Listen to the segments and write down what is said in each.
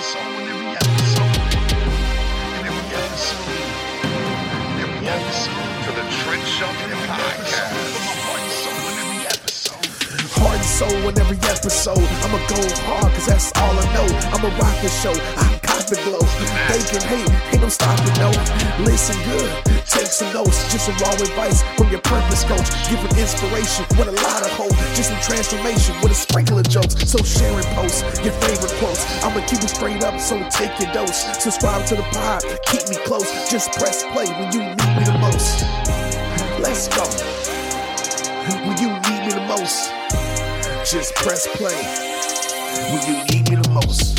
So in every episode to the Trent Shelton podcast. Heart and soul in every episode. I'ma go hard cause that's all I know. I'ma rock the show. I cop the glow. They can hate, ain't no stopping no. Listen good, take some notes. Just some raw advice from your purpose coach. Giving inspiration with a lot of hope. Just some transformation with a sprinkle of jokes. So share and post your favorite quotes. I'ma keep it straight up, so take your dose. Subscribe to the pod, keep me close. Just press play when you need me the most. Let's go. When you need me the most. Just press play when you need me the most.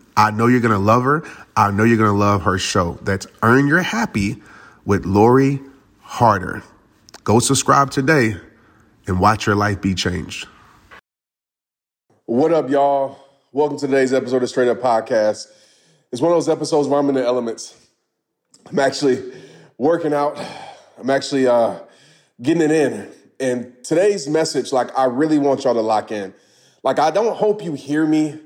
I know you're going to love her. I know you're going to love her show. That's Earn Your Happy with Lori Harder. Go subscribe today and watch your life be changed. What up, y'all? Welcome to today's episode of Straight Up Podcast. It's one of those episodes where I'm in the elements. I'm actually working out. I'm actually getting it in. And today's message, like, I really want y'all to lock in. Like, I don't hope you hear me.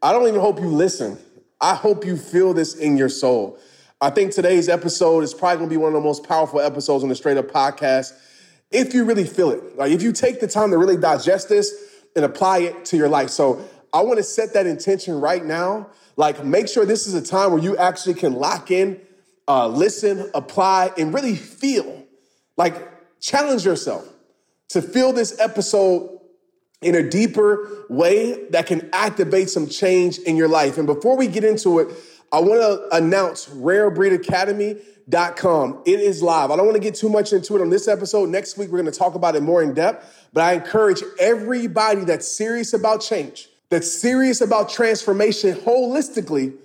I don't even hope you listen. I hope you feel this in your soul. I think today's episode is probably going to be one of the most powerful episodes on the Straight Up Podcast if you really feel it. Like, if you take the time to really digest this and apply it to your life. So I want to set that intention right now. Like, make sure this is a time where you actually can lock in, listen, apply, and really feel. Like, challenge yourself to feel this episode in a deeper way that can activate some change in your life. And before we get into it, I want to announce rarebreedacademy.com. It is live. I don't want to get too much into it on this episode. Next week, we're going to talk about it more in depth. But I encourage everybody that's serious about change, that's serious about transformation holistically,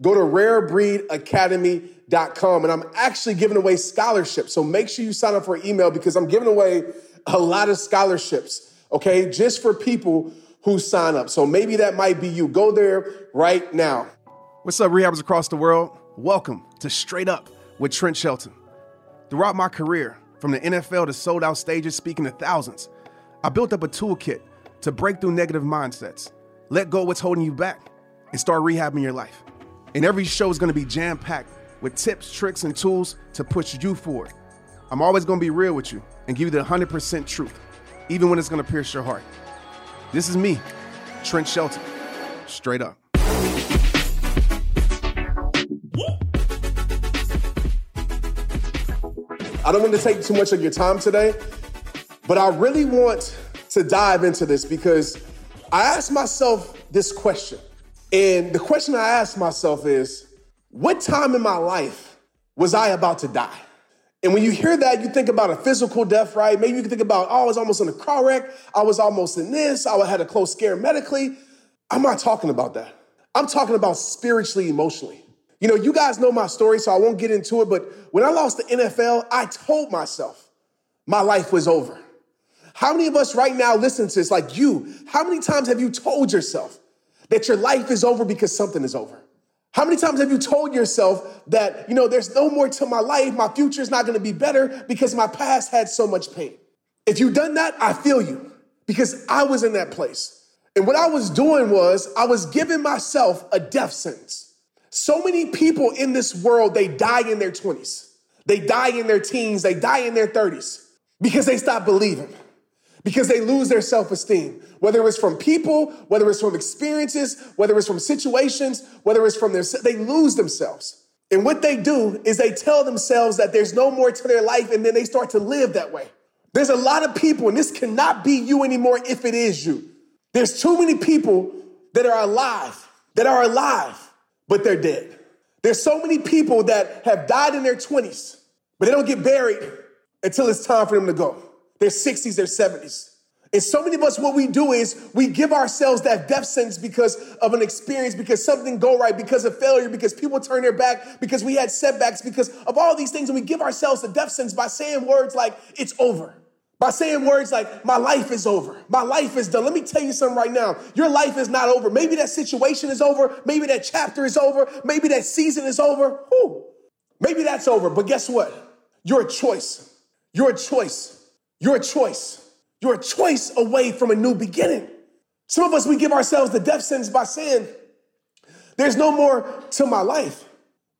go to rarebreedacademy.com. And I'm actually giving away scholarships. So make sure you sign up for an email because I'm giving away a lot of scholarships. Okay, just for people who sign up. So maybe that might be you. Go there right now. What's up, rehabbers across the world? Welcome to Straight Up with Trent Shelton. Throughout my career, from the NFL to sold-out stages speaking to thousands, I built up a toolkit to break through negative mindsets, let go of what's holding you back, and start rehabbing your life. And every show is going to be jam-packed with tips, tricks, and tools to push you forward. I'm always going to be real with you and give you the 100% truth, even when it's going to pierce your heart. This is me, Trent Shelton, Straight Up. I don't want to take too much of your time today, but I really want to dive into this because I asked myself this question. And the question I asked myself is, what time in my life was I about to die? And when you hear that, you think about a physical death, right? Maybe you can think about, oh, I was almost in a car wreck. I was almost in this. I had a close scare medically. I'm not talking about that. I'm talking about spiritually, emotionally. You know, you guys know my story, so I won't get into it. But when I lost the NFL, I told myself my life was over. How many of us right now listen to this? Like you, how many times have you told yourself that your life is over because something is over? How many times have you told yourself that, you know, there's no more to my life, my future is not going to be better because my past had so much pain? If you've done that, I feel you because I was in that place. And what I was doing was I was giving myself a death sentence. So many people in this world, they die in their 20s. They die in their teens. They die in their 30s because they stop believing, because they lose their self-esteem, whether it's from people, whether it's from experiences, whether it's from situations, whether it's from their, they lose themselves. And what they do is they tell themselves that there's no more to their life, and then they start to live that way. There's a lot of people, and this cannot be you anymore if it is you. There's too many people that are alive, but they're dead. There's so many people that have died in their 20s, but they don't get buried until it's time for them to go. Their 60s, their 70s. And so many of us, what we do is we give ourselves that death sentence because of an experience, because something go right, because of failure, because people turn their back, because we had setbacks, because of all these things. And we give ourselves a death sentence by saying words like, it's over. By saying words like, my life is over. My life is done. Let me tell you something right now. Your life is not over. Maybe that situation is over. Maybe that chapter is over. Maybe that season is over. Whew. Maybe that's over. But guess what? Your choice. Your choice. Your choice. You're a choice away from a new beginning. Some of us, we give ourselves the death sentence by saying, there's no more to my life.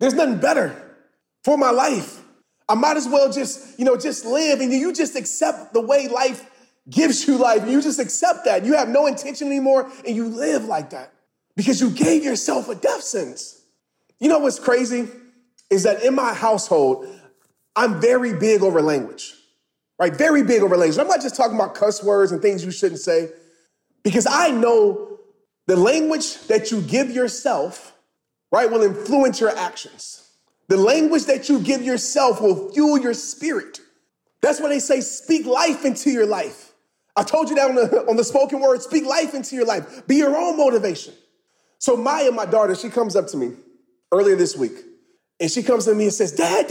There's nothing better for my life. I might as well just live. And you just accept the way life gives you life. You just accept that. You have no intention anymore, and you live like that because you gave yourself a death sentence. You know what's crazy is that in my household, I'm very big over language. Right? Very big over language. I'm not just talking about cuss words and things you shouldn't say, because I know the language that you give yourself, right, will influence your actions. The language that you give yourself will fuel your spirit. That's why they say, speak life into your life. I told you that on the spoken word, speak life into your life. Be your own motivation. So Maya, my daughter, she comes up to me earlier this week. And she comes to me and says, Dad.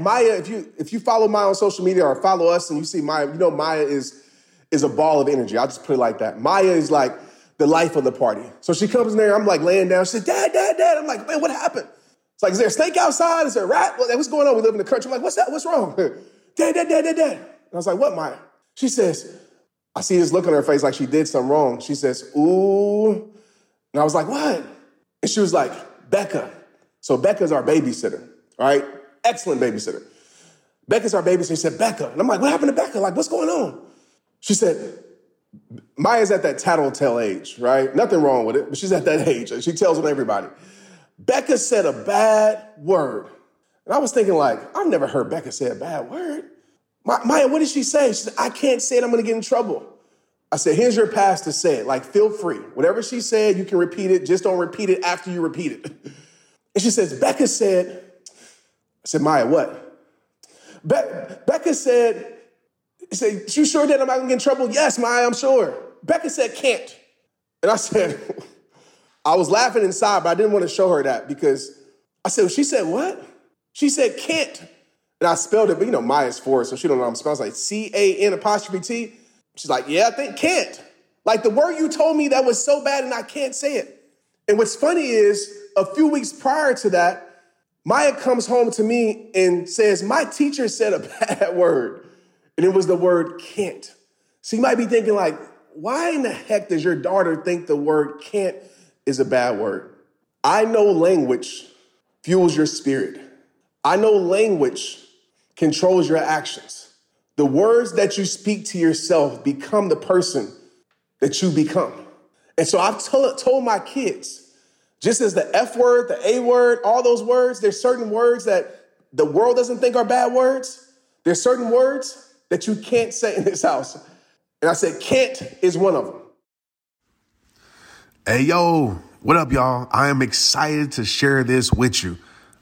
Maya, if you follow Maya on social media or follow us and you see Maya, you know Maya is a ball of energy. I'll just put it like that. Maya is like the life of the party. So she comes in there. I'm like laying down. She says, Dad. I'm like, man, what happened? It's like, is there a snake outside? Is there a rat? What's going on? We live in the country. I'm like, what's that? What's wrong? Dad. And I was like, what, Maya? She says, I see this look on her face like she did something wrong. She says, ooh. And I was like, what? And she was like, Becca. So Becca's our babysitter, right? Excellent babysitter. Becca's our babysitter. She said, Becca. And I'm like, what happened to Becca? Like, what's going on? She said, Maya's at that tattletale age, right? Nothing wrong with it, but she's at that age. She tells on everybody. Becca said a bad word. And I was thinking like, I've never heard Becca say a bad word. Maya, what did she say? She said, I can't say it. I'm going to get in trouble. I said, here's your pass to say it. Like, feel free. Whatever she said, you can repeat it. Just don't repeat it after you repeat it. And she says, Becca said, I said, Maya, what? Becca said, you sure that I'm not going to get in trouble? Yes, Maya, I'm sure. Becca said, can't. And I said, I was laughing inside, but I didn't want to show her that because I said, well, she said, what? She said, can't. And I spelled it, but Maya's for it, so she don't know how I'm spelling. I was like, CAN'. She's like, yeah, I think can't. Like the word you told me that was so bad and I can't say it. And what's funny is, a few weeks prior to that, Maya comes home to me and says, my teacher said a bad word, and it was the word can't. So you might be thinking like, why in the heck does your daughter think the word can't is a bad word? I know language fuels your spirit. I know language controls your actions. The words that you speak to yourself become the person that you become. And so I've told my kids, just as the F word, the A word, all those words, there's certain words that the world doesn't think are bad words. There's certain words that you can't say in this house. And I said, can't is one of them. Hey, yo, what up, y'all? I am excited to share this with you.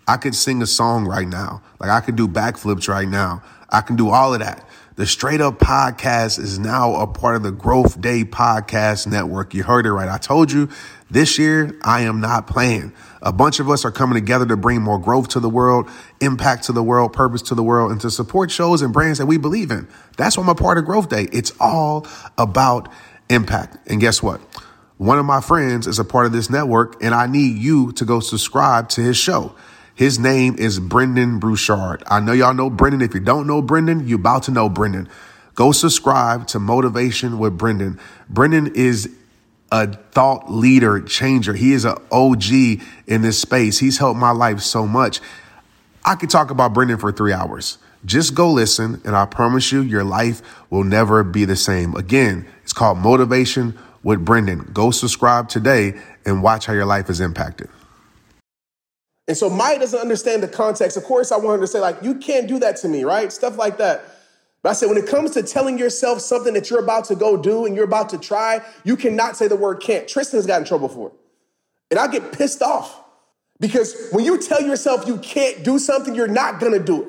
I could sing a song right now. Like I could do backflips right now. I can do all of that. The Straight Up Podcast is now a part of the Growth Day Podcast Network. You heard it right. I told you this year, I am not playing. A bunch of us are coming together to bring more growth to the world, impact to the world, purpose to the world, and to support shows and brands that we believe in. That's why I'm a part of Growth Day. It's all about impact. And guess what? One of my friends is a part of this network, and I need you to go subscribe to his show. His name is Brendan Brouchard. I know y'all know Brendan. If you don't know Brendan, you're about to know Brendan. Go subscribe to Motivation with Brendan. Brendan is a thought leader changer. He is an OG in this space. He's helped my life so much. I could talk about Brendan for 3 hours. Just go listen, and I promise you, your life will never be the same. Again, it's called Motivation with Brendan. Go subscribe today and watch how your life is impacted. And so Maya doesn't understand the context. Of course, I want her to say, like, you can't do that to me, right? Stuff like that. But I said, when it comes to telling yourself something that you're about to go do and you're about to try, you cannot say the word can't. Tristan's got in trouble for it. And I get pissed off. Because when you tell yourself you can't do something, you're not going to do it.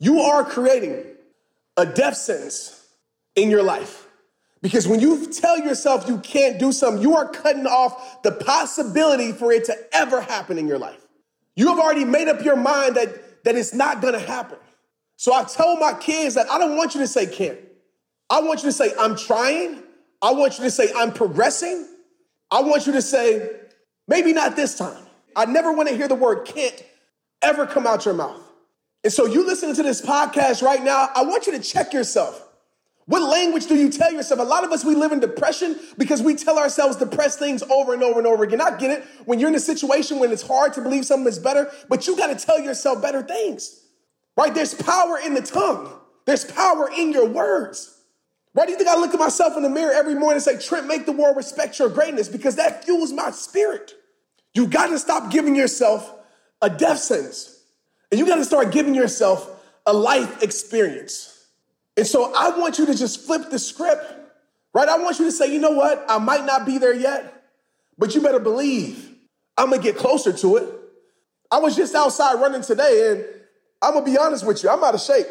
You are creating a death sentence in your life. Because when you tell yourself you can't do something, you are cutting off the possibility for it to ever happen in your life. You have already made up your mind that it's not going to happen. So I told my kids that I don't want you to say can't. I want you to say I'm trying. I want you to say I'm progressing. I want you to say maybe not this time. I never want to hear the word can't ever come out your mouth. And so you listening to this podcast right now, I want you to check yourself. What language do you tell yourself? A lot of us, we live in depression because we tell ourselves depressed things over and over and over again. I get it. When you're in a situation when it's hard to believe something is better, but you got to tell yourself better things, right? There's power in the tongue. There's power in your words, right? Do you think I look at myself in the mirror every morning and say, Trent, make the world respect your greatness, because that fuels my spirit. You got to stop giving yourself a death sentence, and you got to start giving yourself a life experience. And so I want you to just flip the script, right? I want you to say, you know what? I might not be there yet, but you better believe I'm going to get closer to it. I was just outside running today, and I'm going to be honest with you. I'm out of shape.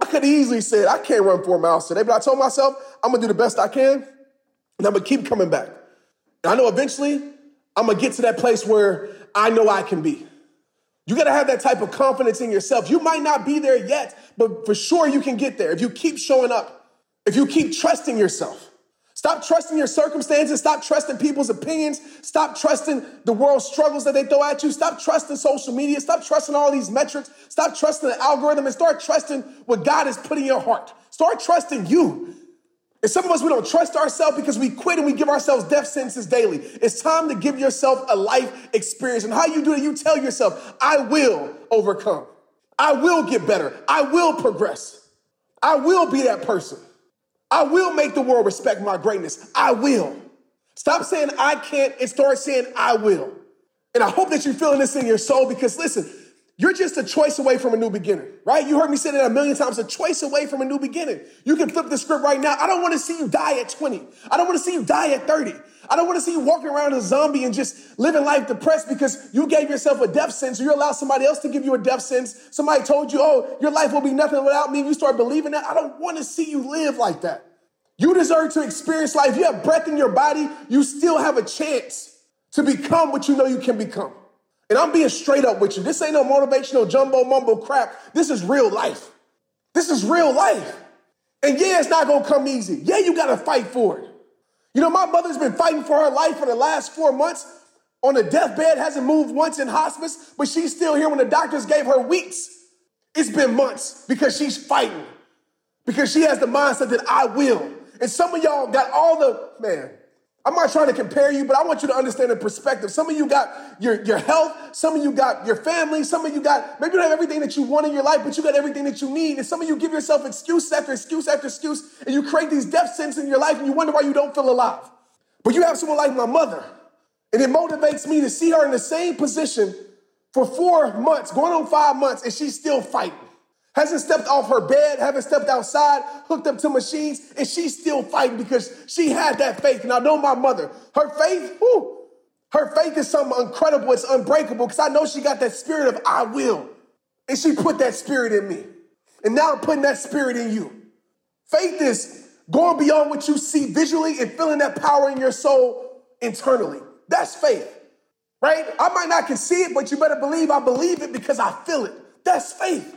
I could easily said I can't run 4 miles today, but I told myself I'm going to do the best I can, and I'm going to keep coming back. And I know eventually I'm going to get to that place where I know I can be. You got to have that type of confidence in yourself. You might not be there yet, but for sure you can get there if you keep showing up, if you keep trusting yourself. Stop trusting your circumstances. Stop trusting people's opinions. Stop trusting the world's struggles that they throw at you. Stop trusting social media. Stop trusting all these metrics. Stop trusting the algorithm, and start trusting what God has put in your heart. Start trusting you. And some of us, we don't trust ourselves because we quit and we give ourselves death sentences daily. It's time to give yourself a life experience. And how you do it, you tell yourself, I will overcome. I will get better. I will progress. I will be that person. I will make the world respect my greatness. I will. Stop saying I can't and start saying I will. And I hope that you're feeling this in your soul, because listen, you're just a choice away from a new beginning, right? You heard me say that 1,000,000 times, a choice away from a new beginning. You can flip the script right now. I don't want to see you die at 20. I don't want to see you die at 30. I don't want to see you walking around a zombie and just living life depressed because you gave yourself a death sentence, or you allowed somebody else to give you a death sentence. Somebody told you, oh, your life will be nothing without me. You start believing that. I don't want to see you live like that. You deserve to experience life. You have breath in your body. You still have a chance to become what you know you can become. And I'm being straight up with you. This ain't no motivational jumbo mumbo crap. This is real life. This is real life. And yeah, it's not going to come easy. Yeah, you got to fight for it. You know, my mother's been fighting for her life for the last 4 months on a deathbed, hasn't moved once in hospice, but she's still here when the doctors gave her weeks. It's been months because she's fighting, because she has the mindset that I will. And some of y'all got all the, man, I'm not trying to compare you, but I want you to understand the perspective. Some of you got your health. Some of you got your family. Some of you got, maybe you don't have everything that you want in your life, but you got everything that you need. And some of you give yourself excuse after excuse after excuse, and you create these death sentences in your life, and you wonder why you don't feel alive. But you have someone like my mother, and it motivates me to see her in the same position for 4 months, going on 5 months, and she's still fighting. Hasn't stepped off her bed, haven't stepped outside, hooked up to machines, and she's still fighting because she had that faith. And I know my mother, her faith, whoo, her faith is something incredible. It's unbreakable, because I know she got that spirit of I will. And she put that spirit in me. And now I'm putting that spirit in you. Faith is going beyond what you see visually and feeling that power in your soul internally. That's faith, right? I might not can see it, but you better believe I believe it because I feel it. That's faith.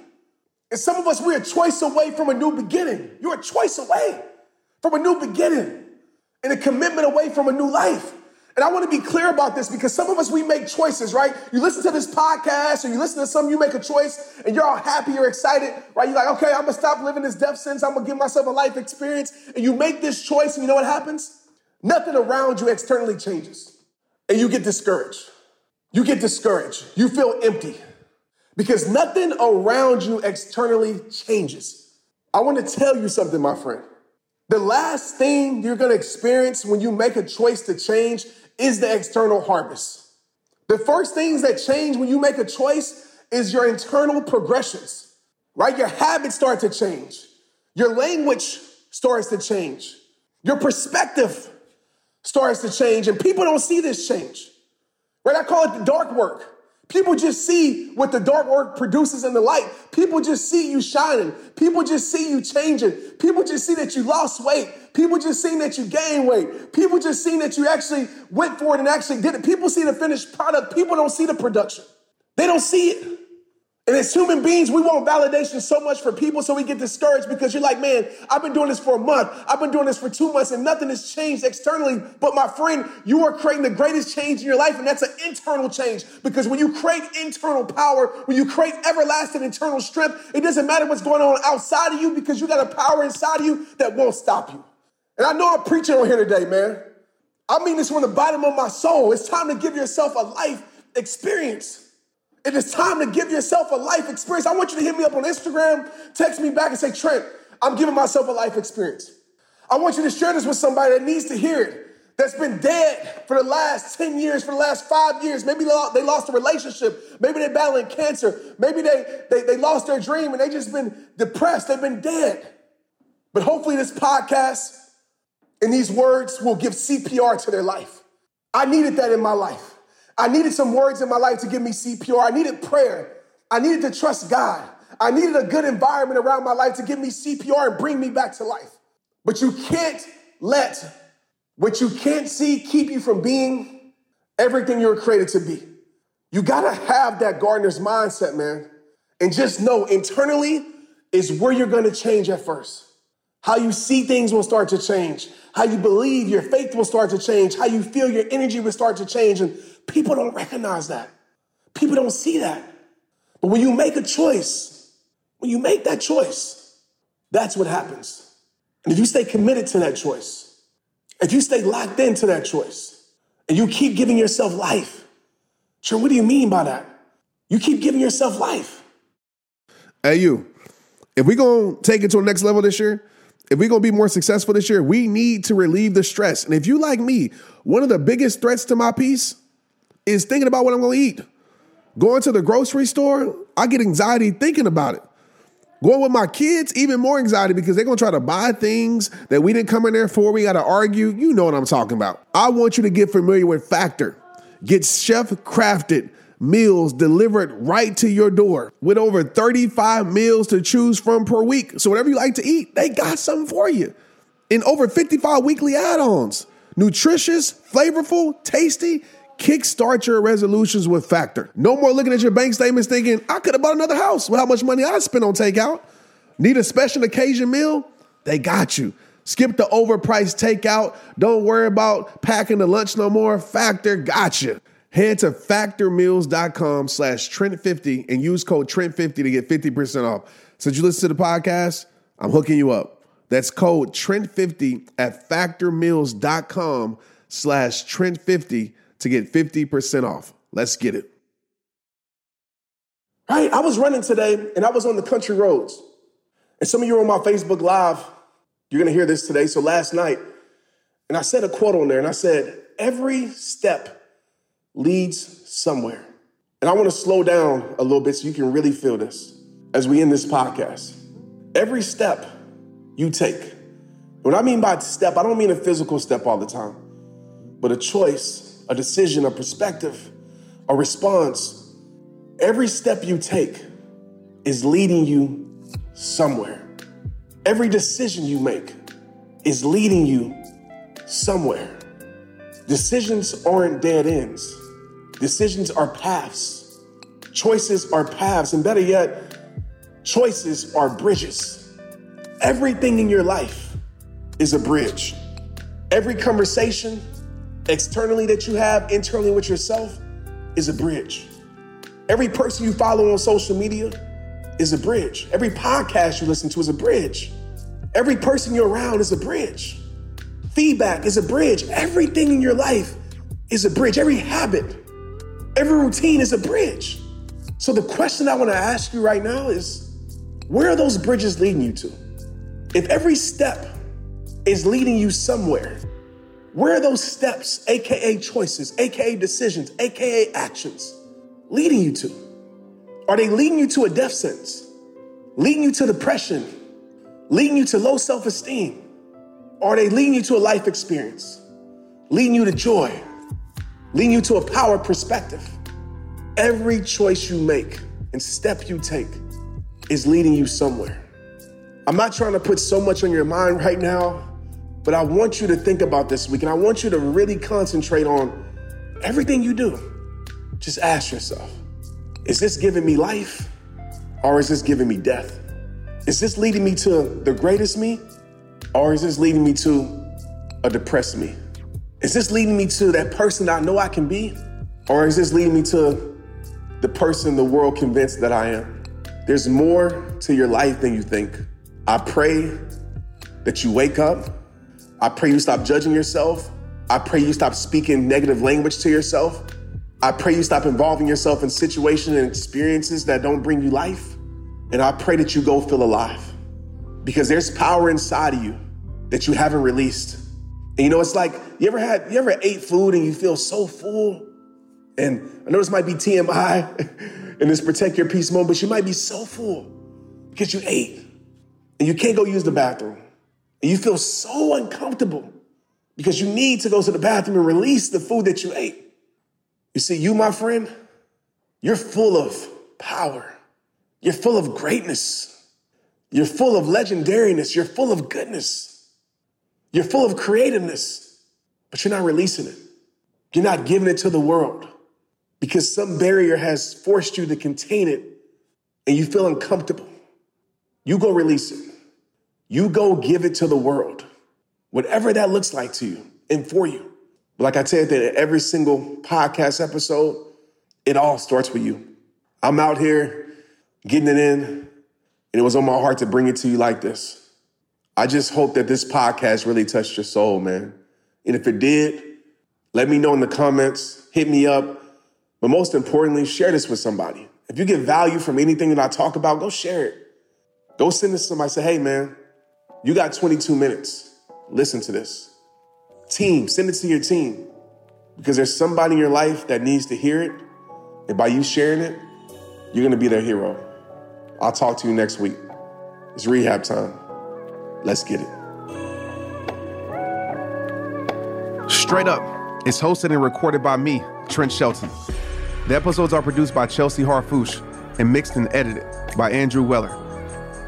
And some of us, we're a choice away from a new beginning. You're a choice away from a new beginning and a commitment away from a new life. And I want to be clear about this, because some of us, we make choices, right? You listen to this podcast, or you listen to something, you make a choice, and you're all happy, you're excited, right? You're like, okay, I'm going to stop living this death sentence. I'm going to give myself a life experience. And you make this choice, and you know what happens? Nothing around you externally changes. And you get discouraged. You feel empty. because nothing around you externally changes. I want to tell you something, my friend. The last thing you're going to experience when you make a choice to change is the external harvest. The first things that change when you make a choice is your internal progressions, right? Your habits start to change. Your language starts to change. Your perspective starts to change, and people don't see this change, right? I call it the dark work. People just see what the dark work produces in the light. People just see you shining. People just see you changing. People just see that you lost weight. People just see that you gained weight. People just see that you actually went for it and actually did it. People see the finished product. People don't see the production. They don't see it. And as human beings, we want validation so much for people, so we get discouraged because you're like, man, I've been doing this for a month. I've been doing this for 2 months and nothing has changed externally. But my friend, you are creating the greatest change in your life, and that's an internal change. Because when you create internal power, when you create everlasting internal strength, it doesn't matter what's going on outside of you because you got a power inside of you that won't stop you. And I know I'm preaching on here today, man. I mean this from the bottom of my soul. It's time to give yourself a life experience. It is time to give yourself a life experience. I want you to hit me up on Instagram, text me back and say, Trent, I'm giving myself a life experience. I want you to share this with somebody that needs to hear it, that's been dead for the last 10 years, for the last 5 years. Maybe they lost a relationship. Maybe they're battling cancer. Maybe they lost their dream and they just been depressed. They've been dead. But hopefully this podcast and these words will give CPR to their life. I needed that in my life. I needed some words in my life to give me CPR. I needed prayer. I needed to trust God. I needed a good environment around my life to give me CPR and bring me back to life. But you can't let what you can't see keep you from being everything you were created to be. You gotta have that gardener's mindset, man. And just know internally is where you're gonna change at first. How you see things will start to change. How you believe, your faith will start to change. How you feel, your energy will start to change. And people don't recognize that. People don't see that. But when you make a choice, when you make that choice, that's what happens. And if you stay committed to that choice, if you stay locked into that choice, and you keep giving yourself life, sure, what do you mean by that? You keep giving yourself life. Hey, you, if we're going to take it to the next level this year, if we're going to be more successful this year, we need to relieve the stress. And if you like me, one of the biggest threats to my peace is thinking about what I'm going to eat. Going to the grocery store, I get anxiety thinking about it. Going with my kids, even more anxiety because they're going to try to buy things that we didn't come in there for. We got to argue. You know what I'm talking about. I want you to get familiar with Factor. Get chef-crafted meals delivered right to your door with over 35 meals to choose from per week. So whatever you like to eat, they got something for you. And over 55 weekly add-ons. Nutritious, flavorful, tasty. Kickstart your resolutions with Factor. No more looking at your bank statements thinking, I could have bought another house with how much money I spent on takeout. Need a special occasion meal? They got you. Skip the overpriced takeout. Don't worry about packing the lunch no more. Factor got you. Head to factormeals.com/Trent50 and use code Trent50 to get 50% off. Since you listen to the podcast, I'm hooking you up. That's code Trent50 at factormeals.com/Trent50 to get 50% off. Let's get it. Right, I was running today and I was on the country roads. And some of you are on my Facebook Live. You're going to hear this today. So last night, and I said a quote on there and I said, every step leads somewhere. And I want to slow down a little bit so you can really feel this as we end this podcast. Every step you take, what I mean by step, I don't mean a physical step all the time, but a choice, a decision, a perspective, a response. Every step you take is leading you somewhere. Every decision you make is leading you somewhere. Decisions aren't dead ends. Decisions are paths. Choices are paths. And better yet, choices are bridges. Everything in your life is a bridge. Every conversation externally that you have, internally with yourself, is a bridge. Every person you follow on social media is a bridge. Every podcast you listen to is a bridge. Every person you're around is a bridge. Feedback is a bridge. Everything in your life is a bridge. Every habit, every routine is a bridge. So the question I want to ask you right now is, where are those bridges leading you to? If every step is leading you somewhere, where are those steps, AKA choices, AKA decisions, AKA actions, leading you to? Are they leading you to a death sentence? Leading you to depression? Leading you to low self-esteem? Or are they leading you to a life experience? Leading you to joy? Leading you to a power perspective? Every choice you make and step you take is leading you somewhere. I'm not trying to put so much on your mind right now, but I want you to think about this week, and I want you to really concentrate on everything you do. Just ask yourself, is this giving me life or is this giving me death? Is this leading me to the greatest me or is this leading me to a depressed me? Is this leading me to that person that I know I can be or is this leading me to the person the world convinced that I am? There's more to your life than you think. I pray that you wake up. I pray you stop judging yourself. I pray you stop speaking negative language to yourself. I pray you stop involving yourself in situations and experiences that don't bring you life. And I pray that you go feel alive because there's power inside of you that you haven't released. And you know, it's like, you ever ate food and you feel so full? And I know this might be TMI in this protect your peace moment, but you might be so full because you ate and you can't go use the bathroom. And you feel so uncomfortable because you need to go to the bathroom and release the food that you ate. You see, you, my friend, you're full of power. You're full of greatness. You're full of legendariness. You're full of goodness. You're full of creativeness, but you're not releasing it. You're not giving it to the world because some barrier has forced you to contain it and you feel uncomfortable. You go release it. You go give it to the world, whatever that looks like to you and for you. But like I said, that every single podcast episode, it all starts with you. I'm out here getting it in, and it was on my heart to bring it to you like this. I just hope that this podcast really touched your soul, man. And if it did, let me know in the comments, hit me up. But most importantly, share this with somebody. If you get value from anything that I talk about, go share it. Go send this to somebody, say, hey, man, you got 22 minutes. Listen to this. Team, send it to your team because there's somebody in your life that needs to hear it. And by you sharing it, you're going to be their hero. I'll talk to you next week. It's rehab time. Let's get it. Straight Up is hosted and recorded by me, Trent Shelton. The episodes are produced by Chelsea Harfouche and mixed and edited by Andrew Weller.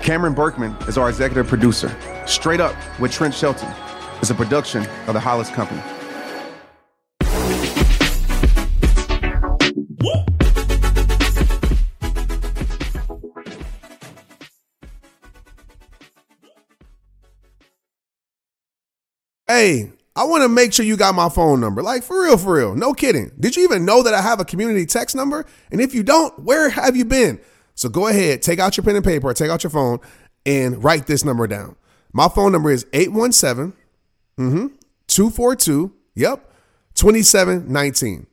Cameron Berkman is our executive producer. Straight Up with Trent Shelton is a production of the Hollis Company. Hey, I want to make sure you got my phone number. Like, for real. No kidding. Did you even know that I have a community text number? And if you don't, where have you been? So go ahead, take out your pen and paper, take out your phone, and write this number down. My phone number is 817-242-2719. I'm going to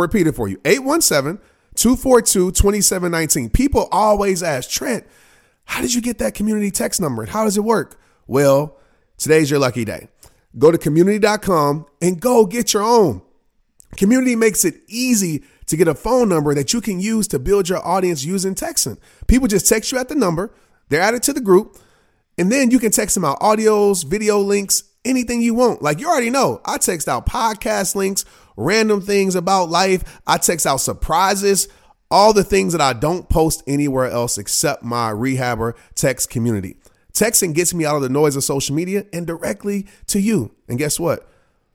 repeat it for you. 817-242-2719. People always ask, Trent, how did you get that community text number? And how does it work? Well, today's your lucky day. Go to community.com and go get your own. Community makes it easy to get a phone number that you can use to build your audience using texting. People just text you at the number, they're added to the group, and then you can text them out audios, video links, anything you want. Like you already know, I text out podcast links, random things about life. I text out surprises, all the things that I don't post anywhere else except my rehabber text community. Texting gets me out of the noise of social media and directly to you. And guess what?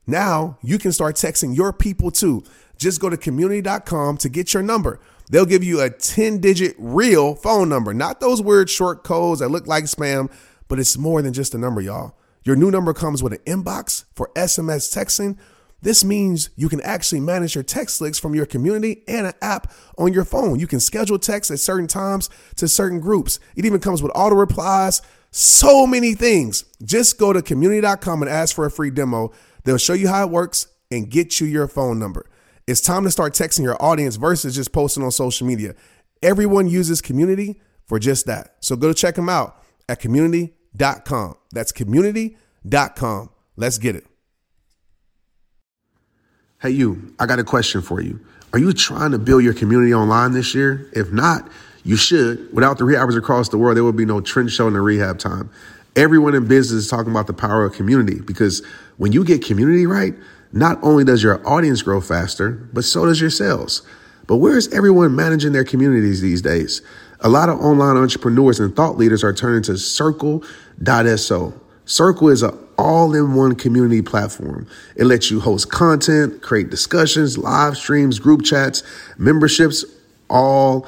Now you can start texting your people too. Just go to community.com to get your number. They'll give you a 10-digit real phone number, not those weird short codes that look like spam, but it's more than just a number, y'all. Your new number comes with an inbox for SMS texting. This means you can actually manage your text links from your community and an app on your phone. You can schedule texts at certain times to certain groups. It even comes with auto replies, so many things. Just go to community.com and ask for a free demo. They'll show you how it works and get you your phone number. It's time to start texting your audience versus just posting on social media. Everyone uses Community for just that. So go check them out at community.com. That's community.com. Let's get it. Hey, you, I got a question for you. Are you trying to build your community online this year? If not, you should. Without the rehabbers across the world, there would be no Trent Shelton in rehab time. Everyone in business is talking about the power of community, because when you get community right, not only does your audience grow faster, but so does your sales. But where is everyone managing their communities these days? A lot of online entrepreneurs and thought leaders are turning to Circle.so. Circle is an all-in-one community platform. It lets you host content, create discussions, live streams, group chats, memberships, all